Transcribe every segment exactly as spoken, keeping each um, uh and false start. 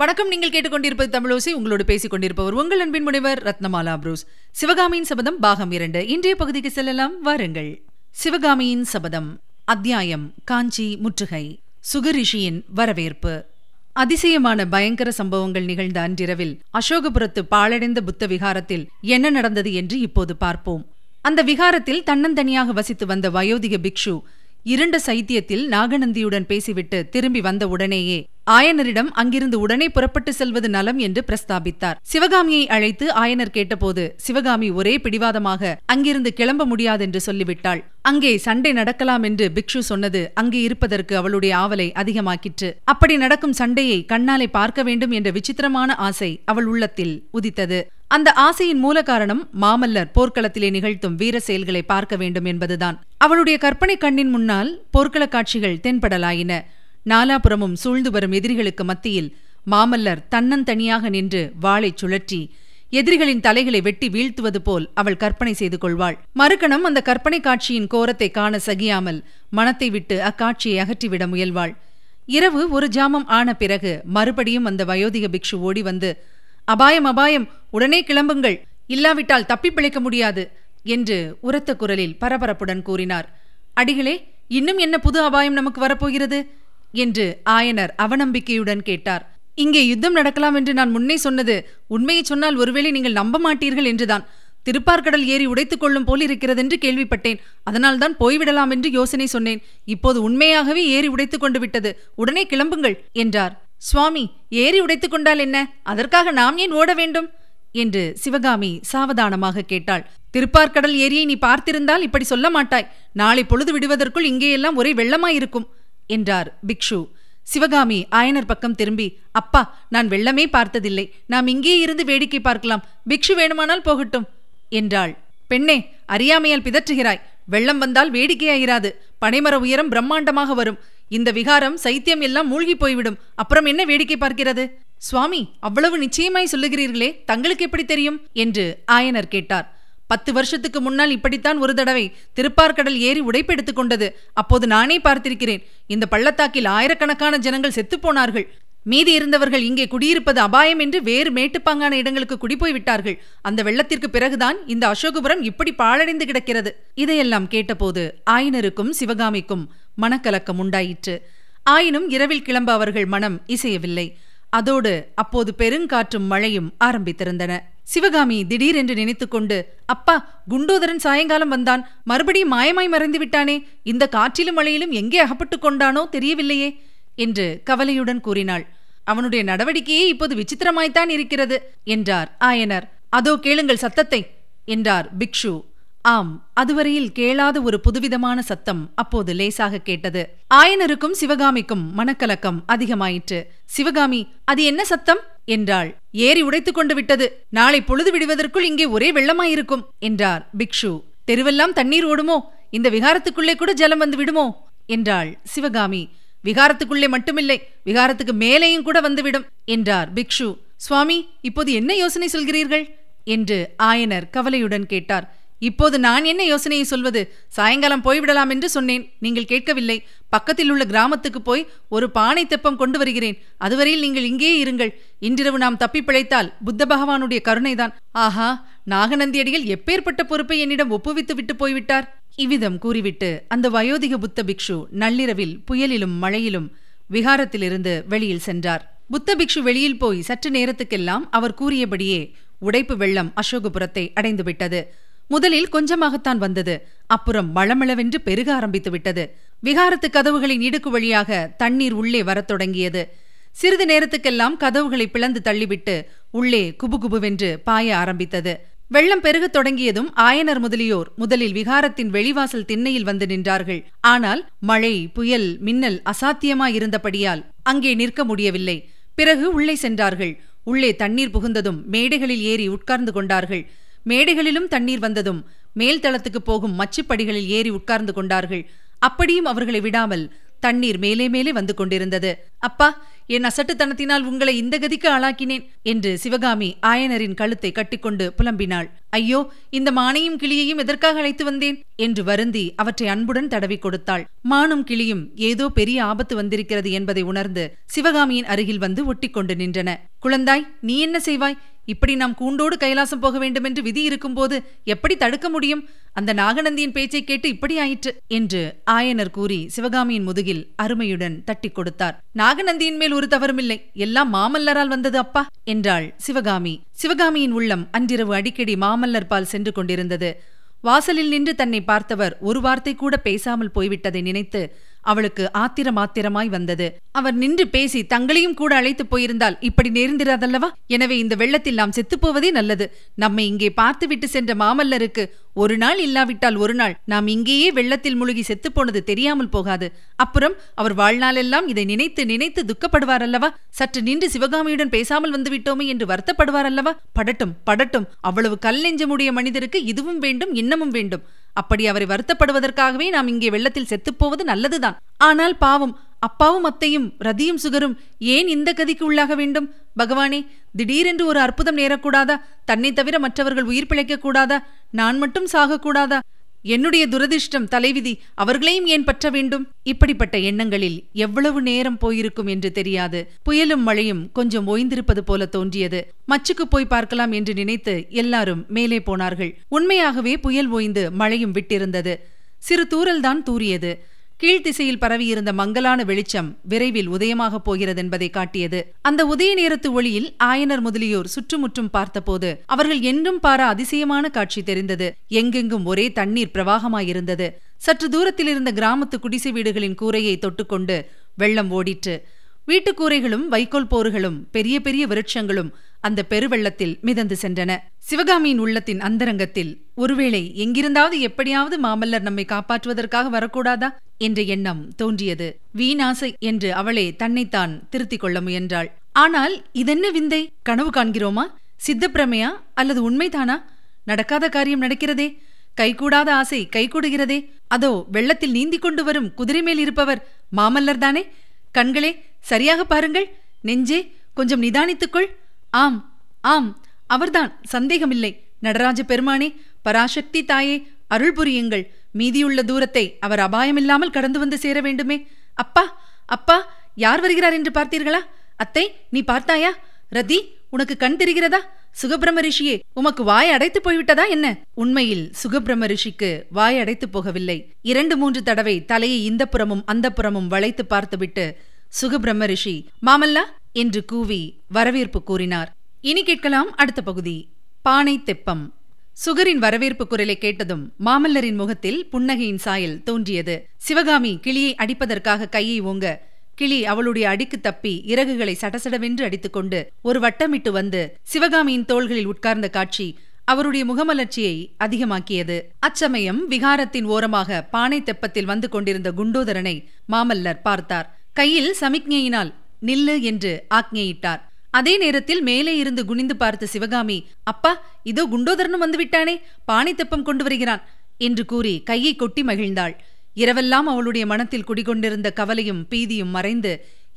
வணக்கம். நீங்கள் கேட்டுக்கொண்டிருப்பது தமிழோசை. உங்களோடு பேசிக் கொண்டிருப்பவர் உங்கள் அன்பின் முனைவர் ரத்னமாலா ப்ரூஸ். சிவகாமியின் சபதம் பாகம் இரண்டு. இன்றைய பகுதிக்கு செல்லலாம், வாருங்கள். சிவகாமியின் சபதம். அத்தியாயம்: காஞ்சி முற்றுகை. சுகரிஷியின் வரவேற்பு. அதிசயமான பயங்கர சம்பவங்கள் நிகழ்ந்த அன்றிரவில் அசோகபுரத்து பாழடைந்த புத்த விகாரத்தில் என்ன நடந்தது என்று இப்போது பார்ப்போம். அந்த விகாரத்தில் தன்னந்தனியாக வசித்து வந்த வயோதிக பிக்ஷு இரண்ட சைத்தியத்தில் நாகநந்தியுடன் பேசிவிட்டு திரும்பி வந்த உடனேயே ஆயனரிடம் அங்கிருந்து உடனே புறப்பட்டு செல்வது நலம் என்று பிரஸ்தாபித்தார். சிவகாமியை அழைத்து ஆயனர் கேட்டபோது சிவகாமி ஒரே பிடிவாதமாக அங்கிருந்து கிளம்ப முடியாதென்று சொல்லிவிட்டாள். அங்கே சண்டை நடக்கலாம் என்று பிக்ஷு சொன்னது அங்கே இருப்பதற்கு அவளுடைய ஆவலை அதிகமாக்கிற்று. அப்படி நடக்கும் சண்டையை கண்ணாலே பார்க்க வேண்டும் என்ற விசித்திரமான ஆசை அவள் உள்ளத்தில் உதித்தது. அந்த ஆசையின் மூல காரணம் மாமல்லர் போர்க்களத்திலே நிகழ்த்தும் வீர செயல்களை பார்க்க வேண்டும் என்பதுதான். அவளுடைய கற்பனை கண்ணின் முன்னால் போர்க்கள காட்சிகள் தென்படலாயின. நாலாபுரமும் சூழ்ந்து வரும் எதிரிகளுக்கு மத்தியில் மாமல்லர் தன்னந்தனியாக நின்று வாளை சுழற்றி எதிரிகளின் தலைகளை வெட்டி வீழ்த்துவது போல் அவள் கற்பனை செய்து கொள்வாள். மறுகணம் அந்த கற்பனை காட்சியின் கோரத்தை காண சகியாமல் மனத்தை விட்டு அக்காட்சியை அகற்றிவிட முயல்வாள். இரவு ஒரு ஜாமம் ஆன பிறகு மறுபடியும் அந்த வயோதிக பிக்ஷு ஓடி வந்து, அபாயம் அபாயம், உடனே கிளம்புங்கள், இல்லாவிட்டால் தப்பி பிழைக்க முடியாது என்று உரத்த குரலில் பரபரப்புடன் கூறினார். அடிகளே, இன்னும் என்ன புது அபாயம் நமக்கு வரப்போகிறது என்று ஆயனர் அவநம்பிக்கையுடன் கேட்டார். இங்கே யுத்தம் நடக்கலாம் என்று நான் முன்னே சொன்னது உண்மையை சொன்னால் ஒருவேளை நீங்கள் நம்ப மாட்டீர்கள் என்றுதான். திருப்பார்கடல் ஏறி உடைத்துக் கொள்ளும் போல் இருக்கிறது என்று கேள்விப்பட்டேன். அதனால்தான் போய்விடலாம் என்று யோசனை சொன்னேன். இப்போது உண்மையாகவே ஏறி உடைத்துக் கொண்டு விட்டது. உடனே கிளம்புங்கள் என்றார். சுவாமி, ஏறி உடைத்துக் கொண்டால் என்ன? அதற்காக நாம் ஏன் ஓட வேண்டும் என்று சிவகாமி சாவதானமாக கேட்டாள். திருப்பார்கடல் ஏரியை நீ பார்த்திருந்தால் இப்படி சொல்ல மாட்டாய். நாளை பொழுது விடுவதற்குள் இங்கேயெல்லாம் ஒரே வெள்ளமாயிருக்கும் என்றார் பிக்ஷு. சிவகாமி ஆயனர் பக்கம் திரும்பி, அப்பா, நான் வெள்ளமே பார்த்ததில்லை. நாம் இங்கே இருந்து வேடிக்கை பார்க்கலாம். பிக்ஷு வேணுமானால் போகட்டும் என்றாள். பெண்ணே, அறியாமையால் பிதற்றுகிறாய். வெள்ளம் வந்தால் வேடிக்கையாயிராது. பனைமர உயரம் பிரம்மாண்டமாக வரும். இந்த விகாரம் சைத்தியம் எல்லாம் மூழ்கி போய்விடும். அப்புறம் என்ன வேடிக்கை பார்க்கிறது? சுவாமி, அவ்வளவு நிச்சயமாய் சொல்லுகிறீர்களே, தங்களுக்கு எப்படி தெரியும் என்று ஆயனர் கேட்டார். பத்து வருஷத்துக்கு முன்னால் இப்படித்தான் ஒரு தடவை திருப்பார்கடல் ஏறி உடைப்பெடுத்துக் கொண்டது. அப்போது நானே பார்த்திருக்கிறேன். இந்த பள்ளத்தாக்கில் ஆயிரக்கணக்கான ஜனங்கள் செத்துப்போனார்கள். மீதி இருந்தவர்கள் இங்கே குடியிருப்பது அபாயம் என்று வேறு மேட்டுப்பாங்கான இடங்களுக்கு குடிபோய்விட்டார்கள். அந்த வெள்ளத்திற்கு பிறகுதான் இந்த அசோகபுரம் இப்படி பாழடைந்து கிடக்கிறது. இதையெல்லாம் கேட்டபோது ஆயனருக்கும் சிவகாமிக்கும் மனக்கலக்கம் உண்டாயிற்று. ஆயினும் இரவில் கிளம்ப அவர்கள் மனம் இசையவில்லை. அதோடு அப்போது பெருங்காற்றும் மழையும் ஆரம்பித்திருந்தன. சிவகாமி திடீரென்று நினைத்துக்கொண்டு, அப்பா, குண்டோதரன் சாயங்காலம் வந்தான், மறுபடியும் மாயமாய் மறைந்து விட்டானே, இந்த காற்றிலும் மழையிலும் எங்கே அகப்பட்டு கொண்டானோ தெரியவில்லையே என்று கவலையுடன் கூறினாள். அவனுடைய நடவடிக்கையே இப்போது விசித்திரமாய்த்தான் இருக்கிறது என்றார் ஆயனர். அதோ கேளுங்கள் சத்தத்தை என்றார் பிக்ஷு. ஆம், அதுவரையில் கேளாத ஒரு புதுவிதமான சத்தம் அப்போது லேசாக கேட்டது. ஆயனருக்கும் சிவகாமிக்கும் மனக்கலக்கம் அதிகமாயிற்று. சிவகாமி, அது என்ன சத்தம் என்றாள். ஏரி உடைத்துக் கொண்டு விட்டது. நாளை பொழுது விடுவதற்குள் இங்கே ஒரே வெள்ளமாயிருக்கும் என்றார் பிக்ஷு. தெருவெல்லாம் தண்ணீர் ஓடுமோ? இந்த விகாரத்துக்குள்ளே கூட ஜலம் வந்து விடுமோ என்றாள் சிவகாமி. விகாரத்துக்குள்ளே மட்டுமில்லை, விகாரத்துக்கு மேலேயும் கூட வந்துவிடும் என்றார் பிக்ஷு. சுவாமி, இப்போது என்ன யோசனை சொல்கிறீர்கள் என்று ஆயனர் கவலையுடன் கேட்டார். இப்போது நான் என்ன யோசனையை சொல்வது? சாயங்காலம் போய்விடலாம் என்று சொன்னேன். நீங்கள் கேட்கவில்லை. பக்கத்தில் உள்ள கிராமத்துக்கு போய் ஒரு பானை தெப்பம் கொண்டு வருகிறேன். அதுவரையில் நீங்கள் இங்கேயே இருங்கள். இன்றிரவு நாம் தப்பி பிழைத்தால் புத்த பகவானுடைய கருணைதான். ஆஹா, நாகநந்தியடிகள் எப்பேற்பட்ட பொறுப்பை என்னிடம் ஒப்புவித்து விட்டு போய்விட்டார். இவ்விதம் கூறிவிட்டு அந்த வயோதிக புத்த பிக்ஷு நள்ளிரவில் புயலிலும் மழையிலும் விகாரத்திலிருந்து வெளியில் சென்றார். புத்த பிக்ஷு வெளியில் போய் சற்று நேரத்துக்கெல்லாம் அவர் கூறியபடியே உடைப்பு வெள்ளம் அசோகபுரத்தை அடைந்துவிட்டது. முதலில் கொஞ்சமாகத்தான் வந்தது. அப்புறம் மளமளவென்று பெருக ஆரம்பித்து விட்டது. விகாரத்து கதவுகளின் இடுக்கு வழியாக தண்ணீர் உள்ளே வரத் தொடங்கியது. சிறிது நேரத்துக்கெல்லாம் கதவுகளை பிளந்து தள்ளிவிட்டு உள்ளே குபுகுபுவென்று பாய ஆரம்பித்தது. வெள்ளம் பெருக தொடங்கியதும் ஆயனர் முதலியோர் முதலில் விகாரத்தின் வெளிவாசல் திண்ணையில் வந்து நின்றார்கள். ஆனால் மழை, புயல், மின்னல் அசாத்தியமாயிருந்தபடியால் அங்கே நிற்க முடியவில்லை. பிறகு உள்ளே சென்றார்கள். உள்ளே தண்ணீர் புகுந்ததும் மேடைகளில் ஏறி உட்கார்ந்து கொண்டார்கள். மேடைகளிலும் தண்ணீர் வந்ததும் மேல் தளத்துக்கு போகும் மச்சுப்படிகளில் ஏறி உட்கார்ந்து கொண்டார்கள். அப்படியும் அவர்களை விடாமல் தண்ணீர் மேலே மேலே வந்து கொண்டிருந்தது. அப்பா, என் அசட்டுத்தனத்தினால் உங்களை இந்த கதிக்கு ஆளாக்கினேன் என்று சிவகாமி ஆயனரின் கழுத்தை கட்டிக்கொண்டு புலம்பினாள். ஐயோ, இந்த மானையும் கிளியையும் எதற்காக அழைத்து வந்தேன் என்று வருந்தி அவற்றை அன்புடன் தடவி கொடுத்தாள். மானும் கிளியும் ஏதோ பெரிய ஆபத்து வந்திருக்கிறது என்பதை உணர்ந்து சிவகாமியின் அருகில் வந்து ஒட்டிக்கொண்டு நின்றன. குழந்தாய், நீ என்ன செய்வாய்? இப்படி நாம் கூண்டோடு கைலாசம் போக வேண்டுமென்று விதி இருக்கும்போது எப்படி தடுக்க முடியும்? அந்த நாகநந்தியின் பேச்சை கேட்டு இப்படி ஆயிற்று என்று ஆயனர் கூறி சிவகாமியின் முதுகில் அருமையுடன் தட்டி கொடுத்தார். நாகநந்தியின் மேல் ஒரு தவறுமில்லை, எல்லாம் மாமல்லரால் வந்தது அப்பா என்றாள் சிவகாமி. சிவகாமியின் உள்ளம் அன்றிரவு அடிக்கடி மாமல்லர் பால் சென்று கொண்டிருந்தது. வாசலில் நின்று தன்னை பார்த்தவர் ஒரு வார்த்தை கூட பேசாமல் போய்விட்டதை நினைத்து அவளுக்கு ஆத்திரம் ஆத்திரமாய் வந்தது. அவர் நின்று பேசி தங்களையும் கூட அழைத்து போயிருந்தால் இப்படி நேர்ந்திராதல்லவா? எனவே இந்த வெள்ளத்தில் நாம் செத்துப்போவதே நல்லது. நம்மை இங்கே பார்த்துவிட்டு சென்ற மாமல்லருக்கு ஒரு நாள் இல்லாவிட்டால் ஒரு நாள் நாம் இங்கேயே வெள்ளத்தில் முழுகி செத்துப்போனது தெரியாமல் போகாது. அப்புறம் அவர் வாழ்நாளெல்லாம் இதை நினைத்து நினைத்து துக்கப்படுவார் அல்லவா? சற்று நின்று சிவகாமியுடன் பேசாமல் வந்துவிட்டோமே என்று வருத்தப்படுவார் அல்லவா? படட்டும் படட்டும், அவ்வளவு கல் நெஞ்சமுடைய மனிதருக்கு இதுவும் வேண்டும் இன்னமும் வேண்டும். அப்படி அவரை வருத்தப்படுவதற்காகவே நாம் இங்கே வெள்ளத்தில் செத்துப்போவது நல்லதுதான். ஆனால் பாவம், அப்பாவும் அத்தையும் ரதியும் சுகரும் ஏன் இந்த கதிக்கு உள்ளாக வேண்டும்? பகவானே, திடீரென்று ஒரு அற்புதம் நேரக்கூடாதா? தன்னை தவிர மற்றவர்கள் உயிர் பிழைக்க கூடாதா? நான் மட்டும் சாகக்கூடாதா? என்னுடைய துரதிர்ஷ்டம், தலைவிதி, அவர்களையும் ஏன் பற்ற வேண்டும்? இப்படிப்பட்ட எண்ணங்களில் எவ்வளவு நேரம் போயிருக்கும் என்று தெரியாது. புயலும் மழையும் கொஞ்சம் ஓய்ந்திருப்பது போல தோன்றியது. மச்சுக்கு போய் பார்க்கலாம் என்று நினைத்து எல்லாரும் மேலே போனார்கள். உண்மையாகவே புயல் ஓய்ந்து மழையும் விட்டிருந்தது. சிறு தூறல்தான் தூறியது. கீழ்த்திசையில் பரவியிருந்த மங்கலான வெளிச்சம் விரைவில் உதயமாக போகிறது என்பதை காட்டியது. அந்த உதய நேரத்து ஒளியில் ஆயனர் முதலியோர் சுற்றுமுற்றும் பார்த்தபோது அவர்கள் என்றும் பாரா அதிசயமான காட்சி தெரிந்தது. எங்கெங்கும் ஒரே தண்ணீர் பிரவாகமாயிருந்தது. சற்று தூரத்தில் இருந்த கிராமத்து குடிசை வீடுகளின் கூரையை தொட்டுக்கொண்டு வெள்ளம் ஓடிற்று. வீட்டுக்கூரைகளும் வைக்கோல் போர்களும் பெரிய பெரிய விருட்சங்களும் அந்த பெருவெள்ளத்தில் மிதந்து சென்றன. சிவகாமியின் உள்ளத்தின் அந்தரங்கத்தில் ஒருவேளை எங்கிருந்தாவது எப்படியாவது மாமல்லர் நம்மை காப்பாற்றுவதற்காக வரக்கூடாதா என்ற எண்ணம் தோன்றியது. வீணாசை என்று அவளே தன்னைத்தான் திருத்திக் கொள்ள முயன்றாள். ஆனால் இதென்ன விந்தை? கனவு காண்கிறோமா? சித்தப்பிரமையா? அல்லது உண்மைதானா? நடக்காத காரியம் நடக்கிறதே. கைகூடாத ஆசை கைகூடுகிறதே. அதோ வெள்ளத்தில் நீந்தி கொண்டு வரும் குதிரை மேல் இருப்பவர் மாமல்லர் தானே? கண்களே, சரியாக பாருங்கள். நெஞ்சே, கொஞ்சம் நிதானித்துக்கொள். ஆம் ஆம், அவர்தான், சந்தேகமில்லை. நடராஜ பெருமானே, பராசக்தி தாயே, அருள் புரியுங்கள். மீதியுள்ள தூரத்தை அவர் அபாயமில்லாமல் கடந்து வந்து சேர வேண்டுமே. அப்பா, அப்பா, யார் வருகிறார் என்று பார்த்தீர்களா? அத்தை, நீ பார்த்தாயா? ரதி, உனக்கு கண் தெரிகிறதா? சுகபிரம ரிஷியே, உமக்கு வாய் அடைத்து போய்விட்டதா என்ன? உண்மையில் சுகபிரம ரிஷிக்கு வாய் அடைத்து போகவில்லை. இரண்டு மூன்று தடவை தலையை இந்த புறமும் அந்த புறமும் வளைத்து பார்த்துவிட்டு சுகபிரம ரிஷி மாமல்லா என்று கூவி வரவேற்பு கூறினார். இனி கேட்கலாம் அடுத்த பகுதி, பானை தெப்பம். சுகரின் வரவேற்பு குரலை கேட்டதும் மாமல்லரின் முகத்தில் புன்னகையின் சாயல் தோன்றியது. சிவகாமி கிளியை அடிப்பதற்காக கையை ஓங்க, கிளி அவளுடைய அடிக்கு தப்பி இறகுகளை சடசடவென்று அடித்துக்கொண்டு ஒரு வட்டமிட்டு வந்து சிவகாமியின் தோள்களில் உட்கார்ந்த காட்சி அவருடைய முகமலர்ச்சியை அதிகமாக்கியது. அச்சமயம் விகாரத்தின் ஓரமாக பானை தெப்பத்தில் வந்து கொண்டிருந்த குண்டோதரனை மாமல்லர் பார்த்தார். கையில் சமிக்ஞையினால் நில்லு என்று ஆக்ஞையிட்டார். அதே நேரத்தில் மேலே இருந்து குனிந்து பார்த்த சிவகாமி, அப்பா, இதோ குண்டோதரனும் வந்துவிட்டானே, பானை தெப்பம் கொண்டு வருகிறான் என்று கூறி கையை கொட்டி மகிழ்ந்தாள். இரவெல்லாம் அவளுடைய மனத்தில் குடிகொண்டிருந்த கவலையும் பீதியும் மறைந்து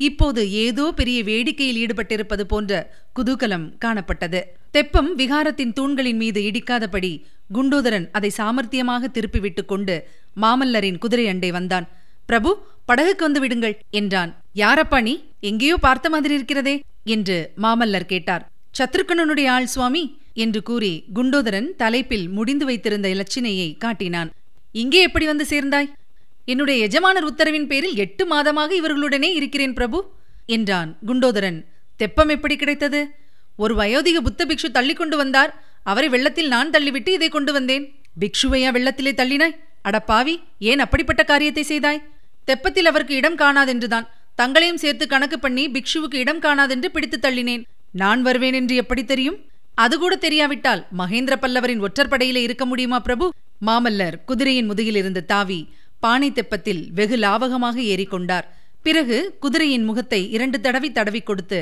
இப்போது ஏதோ பெரிய வேடிக்கையில் ஈடுபட்டிருப்பது போன்ற குதூகலம் காணப்பட்டது. தெப்பம் விகாரத்தின் தூண்களின் மீது இடிக்காதபடி குண்டோதரன் அதை சாமர்த்தியமாக திருப்பிவிட்டு கொண்டு மாமல்லரின் குதிரை அண்டை வந்தான். பிரபு, படகுக்கு வந்து விடுங்கள் என்றான். யாரப்பா நீ? எங்கேயோ பார்த்த மாதிரி இருக்கிறதே என்று மாமல்லர் கேட்டார். சத்ருக்னனுடைய ஆள் சுவாமி என்று கூறி குண்டோதரன் தலைப்பில் முடிந்து வைத்திருந்த இலச்சினையை காட்டினான். இங்கே எப்படி வந்து சேர்ந்தாய்? என்னுடைய எஜமானர் உத்தரவின் பேரில் எட்டு மாதமாக இவர்களுடனே இருக்கிறேன் பிரபு என்றான். குண்டோதரன், தெப்பம் எப்படி கிடைத்தது? ஒரு வயோதிக புத்த பிக்ஷு தள்ளி கொண்டு வந்தார். அவரை வெள்ளத்தில் நான் தள்ளிவிட்டு இதை கொண்டு வந்தேன். பிக்ஷுவையா வெள்ளத்திலே தள்ளினாய்? அடப்பாவி, ஏன் அப்படிப்பட்ட காரியத்தை செய்தாய்? தெப்பத்தில் அவருக்கு இடம் காணாதென்றுதான். தங்களையும் சேர்த்து கணக்கு பண்ணி பிக்ஷுவுக்கு இடம் காணாதென்று பிடித்து தள்ளினேன். நான் வருவேன் என்று எப்படி தெரியும்? அது கூட தெரியாவிட்டால் மகேந்திர பல்லவரின் ஒற்றற்படையிலே இருக்க முடியுமா பிரபு? மாமல்லர் குதிரையின் முதுகிலிருந்து தாவி பானை தெப்பத்தில் வெகு லாவகமாக ஏறிக்கொண்டார். பிறகு குதிரையின் முகத்தை இரண்டு தடவை தடவி கொடுத்து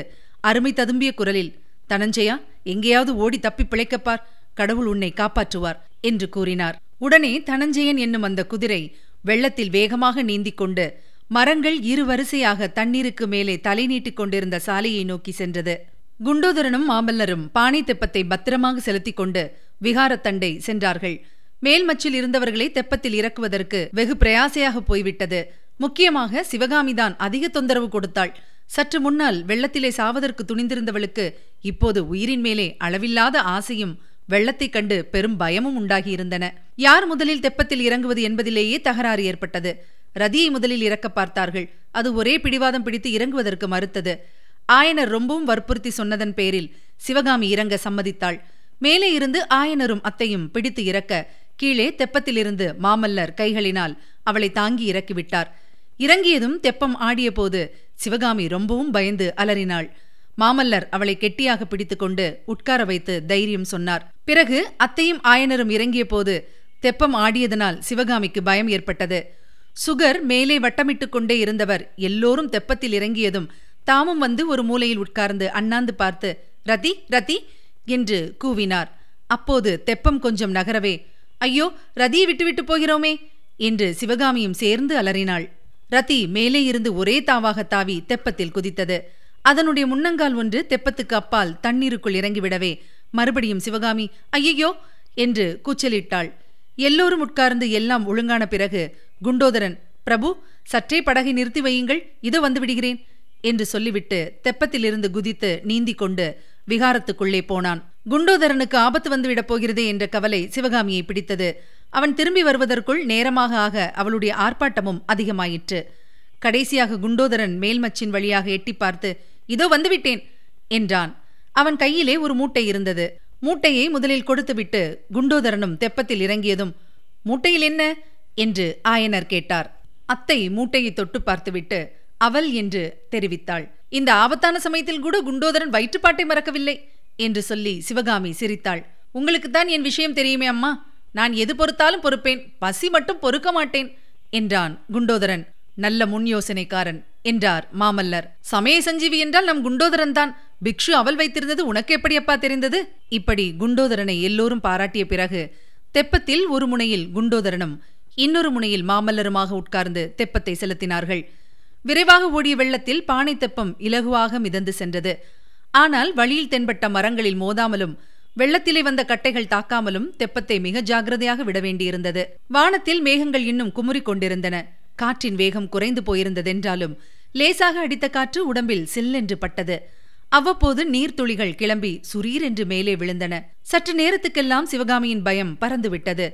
அருமை ததும்பிய குரலில், தனஞ்சயா, எங்கேயாவது ஓடி தப்பி பிழைக்கப்பார். கடவுள் உன்னை காப்பாற்றுவார் என்று கூறினார். உடனே தனஞ்சயன் என்னும் அந்த குதிரை வெள்ளத்தில் வேகமாக நீந்திக் கொண்டு மரங்கள் இரு வரிசையாக தண்ணீருக்கு மேலே தலை நீட்டிக் கொண்டிருந்த சாலையை நோக்கி சென்றது. குண்டோதரனும் மாமல்லரும் பானை தெப்பத்தை பத்திரமாக செலுத்திக் கொண்டு விகாரத்தண்டை சென்றார்கள். மேல்மச்சில் இருந்தவர்களை தெப்பத்தில் இறக்குவதற்கு வெகு பிரயாசையாக போய்விட்டது. முக்கியமாக சிவகாமிதான் அதிக தொந்தரவு கொடுத்தாள். சற்று முன்னால் வெள்ளத்திலே சாவதற்கு துணிந்திருந்தவளுக்கு இப்போது உயிரின் மேலே அளவில்லாத ஆசையும் வெள்ளத்தைக் கண்டு பெரும் பயமும் உண்டாகியிருந்தன. யார் முதலில் தெப்பத்தில் இறங்குவது என்பதிலேயே தகராறு ஏற்பட்டது. ரதியை முதலில் இறக்க பார்த்தார்கள். அது ஒரே பிடிவாதம் பிடித்து இறங்குவதற்கு மறுத்தது. ஆயனர் ரொம்பவும் வற்புறுத்தி சொன்னதன் பேரில் சிவகாமி இறங்க சம்மதித்தாள். மேலே இருந்து ஆயனரும் அத்தையும் பிடித்து இறக்க, கீழே தெப்பத்திலிருந்து மாமல்லர் கைகளினால் அவளை தாங்கி இறக்கிவிட்டார். இறங்கியதும் தெப்பம் ஆடிய போது சிவகாமி ரொம்பவும் பயந்து அலறினாள். மாமல்லர் அவளை கெட்டியாக பிடித்துக்கொண்டு உட்கார வைத்து தைரியம் சொன்னார். பிறகு அத்தையும் ஆயனரும் இறங்கிய போது தெப்பம் ஆடியதனால் சிவகாமிக்கு பயம் ஏற்பட்டது. சுகர் மேலே வட்டமிட்டு கொண்டே இருந்தவர் எல்லோரும் தெப்பத்தில் இறங்கியதும் தாமும் வந்து ஒரு மூலையில் உட்கார்ந்து அண்ணாந்து பார்த்து ரதி ரதி என்று கூவினார். அப்போது தெப்பம் கொஞ்சம் நகரவே, ஐயோ ரதியை விட்டுவிட்டு போகிறோமே என்று சிவகாமியும் சேர்ந்து அலறினாள். ரதி மேலே இருந்து ஒரே தாவாக தாவி தெப்பத்தில் குதித்தது. அதனுடைய முன்னங்கால் ஒன்று தெப்பத்துக்கு அப்பால் தண்ணீருக்குள் இறங்கிவிடவே மறுபடியும் சிவகாமி ஐயையோ என்று கூச்சலிட்டாள். எல்லோரும் உட்கார்ந்து எல்லாம் ஒழுங்கான பிறகு குண்டோதரன், பிரபு சற்றே படகை நிறுத்தி வையுங்கள், இதோ வந்து விடுகிறேன் என்று சொல்லிவிட்டு தெப்பத்திலிருந்து குதித்து நீந்தி கொண்டு விகாரத்துக்குள்ளே போனான். குண்டோதரனுக்கு ஆபத்து வந்துவிடப் போகிறதே என்ற கவலை சிவகாமியை பிடித்தது. அவன் திரும்பி வருவதற்குள் நேரமாக ஆக அவளுடைய ஆர்ப்பாட்டமும் அதிகமாயிற்று. கடைசியாக குண்டோதரன் மேல்மச்சின் வழியாக எட்டி பார்த்து இதோ வந்துவிட்டேன் என்றான். அவன் கையிலே ஒரு மூட்டை இருந்தது. மூட்டையை முதலில் கொடுத்துவிட்டு குண்டோதரனும் தெப்பத்தில் இறங்கியதும் மூட்டையில் என்ன என்று ஆயனர் கேட்டார். அத்தை மூட்டையை தொட்டு பார்த்துவிட்டு அவள் என்று தெரிவித்தாள். இந்த ஆபத்தான சமயத்தில் கூட குண்டோதரன் வயிற்றுப்பாட்டை மறக்கவில்லை என்று சொல்லி சிவகாமி சிரித்தாள். உங்களுக்குத்தான் என் விஷயம் தெரியுமே அம்மா, நான் எது பொறுத்தாலும் பொறுப்பேன், பசி மட்டும் பொறுக்க மாட்டேன் என்றான் குண்டோதரன். நல்ல முன் யோசனைக்காரன் என்றார் மாமல்லர். சமய சஞ்சீவி என்றால் நம் குண்டோதரன் தான், பிக்ஷு அவள் வைத்திருந்தது உனக்கு எப்படி அப்பா தெரிந்தது? இப்படி குண்டோதரனை எல்லோரும் பாராட்டிய பிறகு தெப்பத்தில் ஒரு முனையில் குண்டோதரனும் இன்னொரு முனையில் மாமல்லருமாக உட்கார்ந்து தெப்பத்தை செலுத்தினார்கள். விரைவாக ஓடிய வெள்ளத்தில் பானை தெப்பம் இலகுவாக மிதந்து சென்றது. ஆனால் வழியில் தென்பட்ட மரங்களில் மோதாமலும் வெள்ளத்திலே வந்த கட்டைகள் தாக்காமலும் தெப்பத்தை மிக ஜாகிரதையாக விட வேண்டியிருந்தது. வானத்தில் மேகங்கள் இன்னும் குமுறி கொண்டிருந்தன. காற்றின் வேகம் குறைந்து போயிருந்ததென்றாலும் லேசாக அடித்த காற்று உடம்பில் சில்லென்று பட்டது. அவ்வப்போது நீர்த்துளிகள் கிளம்பி சுரீர் என்று மேலே விழுந்தன. சற்று நேரத்துக்கெல்லாம் சிவகாமியின் பயம் பறந்துவிட்டது.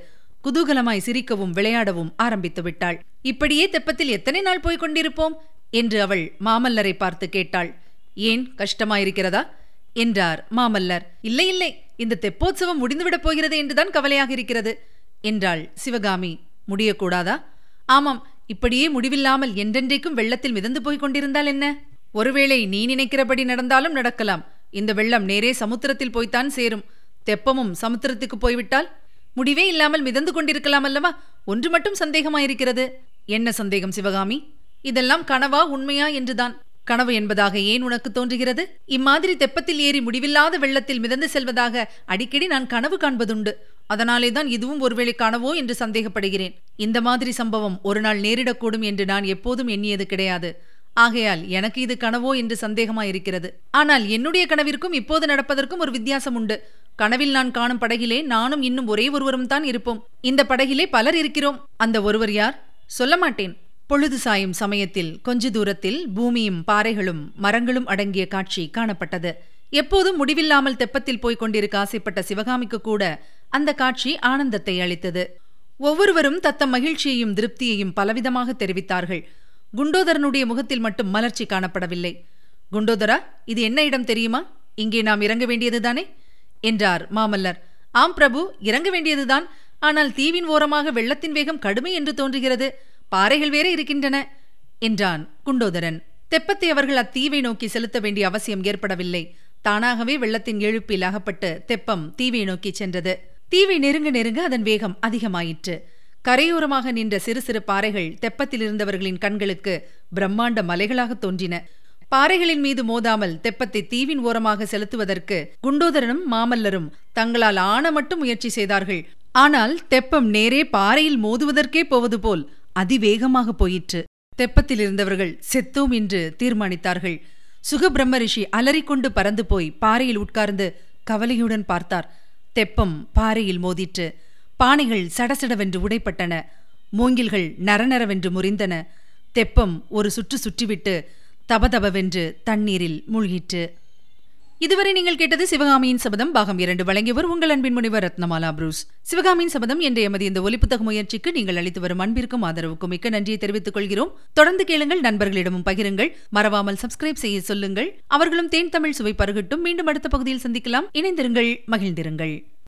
குதூகலமாய் சிரிக்கவும் விளையாடவும் ஆரம்பித்து விட்டாள். இப்படியே தெப்பத்தில் எத்தனை நாள் போய்க் கொண்டிருப்போம் என்று அவள் மாமல்லரை பார்த்து கேட்டாள். ஏன், கஷ்டமாயிருக்கிறதா என்றார் மாமல்லர். இல்லை இல்லை, இந்த தெப்போத்சவம் முடிந்துவிடப் போகிறது என்றுதான் கவலையாக இருக்கிறது என்றாள் சிவகாமி. முடியக்கூடாதா? ஆமாம், இப்படியே முடிவில்லாமல் என்றென்றைக்கும் வெள்ளத்தில் மிதந்து போய்க் கொண்டிருந்தால் என்ன? ஒருவேளை நீ நினைக்கிறபடி நடந்தாலும் நடக்கலாம். இந்த வெள்ளம் நேரே சமுத்திரத்தில் போய்த்தான் சேரும். தெப்பமும் சமுத்திரத்துக்கு போய்விட்டால் முடிவே இல்லாமல் மிதந்து கொண்டிருக்கலாம் அல்லவா? ஒன்று மட்டும் சந்தேகமாயிருக்கிறது. என்ன சந்தேகம் சிவகாமி? இதெல்லாம் கனவா உண்மையா என்றுதான். கனவு என்பதாக ஏன் உனக்கு தோன்றுகிறது? இம்மாதிரி தெப்பத்தில் ஏறி முடிவில்லாத வெள்ளத்தில் மிதந்து செல்வதாக அடிக்கடி நான் கனவு காண்பதுண்டு. அதனாலே தான் இதுவும் ஒருவேளை கனவோ என்று சந்தேகப்படுகிறேன். இந்த மாதிரி சம்பவம் ஒரு நாள் நேரிடக்கூடும் என்று நான் எப்போதும் எண்ணியது கிடையாது. ஆகையால் எனக்கு இது கனவோ என்று சந்தேகமாயிருக்கிறது. ஆனால் என்னுடைய கனவிற்கும் இப்போது நடப்பதற்கும் ஒரு வித்தியாசம் உண்டு. கனவில் நான் காணும் படகிலே நானும் இன்னும் ஒரே ஒருவரும் தான் இருப்போம். இந்த படகிலே பலர் இருக்கிறோம். அந்த ஒருவர் யார்? சொல்ல மாட்டேன். பொழுது சாயும் சமயத்தில் கொஞ்ச தூரத்தில் பூமியும் பாறைகளும் மரங்களும் அடங்கிய காட்சி காணப்பட்டது. எப்போதும் முடிவில்லாமல் தெப்பத்தில் போய்க் கொண்டிருக்க ஆசைப்பட்ட சிவகாமிக்கு கூட அந்த காட்சி ஆனந்தத்தை அளித்தது. ஒவ்வொருவரும் தத்தம் மகிழ்ச்சியையும் திருப்தியையும் பலவிதமாக தெரிவித்தார்கள். குண்டோதரனுடைய முகத்தில் மட்டும் மலர்ச்சி காணப்படவில்லை. குண்டோதரா, இது என்ன இடம் தெரியுமா? இங்கே நாம் இறங்க வேண்டியதுதானே என்றார் மாமல்லர். ஆம் பிரபு, இறங்க வேண்டியதுதான். ஆனால் தீவின் ஓரமாக வெள்ளத்தின் வேகம் கடுமை என்று தோன்றுகிறது. பாறைகள் வேற இருக்கின்றன என்றான் குண்டோதரன். தெப்பத்தை அவர்கள் அத்தீவை நோக்கி செலுத்த வேண்டிய அவசியம் ஏற்படவில்லை. தானாகவே வெள்ளத்தின் எழுப்பில் அகப்பட்டு தெப்பம் தீவை நோக்கி சென்றது. தீவை நெருங்க நெருங்க அதன் வேகம் அதிகமாயிற்று. கரையோரமாக நின்ற சிறு சிறு பாறைகள் தெப்பத்தில் இருந்தவர்களின் கண்களுக்கு பிரம்மாண்ட மலைகளாக தோன்றின. பாறைகளின் மீது மோதாமல் தெப்பத்தை தீவின் ஓரமாக செலுத்துவதற்கு குண்டோதரனும் மாமல்லரும் தங்களால் ஆன மட்டும் முயற்சி செய்தார்கள். ஆனால் தெப்பம் நேரே பாறையில் மோதுவதற்கே போவது போல் அதிவேகமாக போயிற்று. தெப்பத்தில் இருந்தவர்கள் செத்தோம் என்று தீர்மானித்தார்கள். சுகபிரம்ம ரிஷி அலறிக்கொண்டு பறந்து போய் பாறையில் உட்கார்ந்து கவலையுடன் பார்த்தார். தெப்பம் பாறையில் மோதிற்று. பானைகள் சடசடவென்று உடைப்பட்டன. மூங்கில்கள் நரநரவென்று முறிந்தன. தெப்பம் ஒரு சுற்று சுற்றிவிட்டு தபதபவென்று தண்ணீரில் மூழ்கிற்று. இதுவரை நீங்கள் கேட்டது சிவகாமியின் சபதம் பாகம் இரண்டு. வழங்கியவர் உங்கள் அன்பின் முனைவர் ரத்னமாலா ப்ரூஸ். சிவகாமியின் சபதம் என்ற எமது இந்த ஒலிப்புத்தக முயற்சிக்கு நீங்கள் அளித்து வரும் அன்பிற்கும் ஆதரவுக்கும் மிக்க நன்றியை தெரிவித்துக் கொள்கிறோம். தொடர்ந்து கேளுங்கள், நண்பர்களிடமும் பகிருங்கள், மறவாமல் சப்ஸ்கிரைப் செய்ய சொல்லுங்கள். அவர்களும் தேன் தமிழ் சுவை பருகட்டும். மீண்டும் அடுத்த பகுதியில் சந்திக்கலாம். இணைந்திருங்கள், மகிழ்ந்திருங்கள்.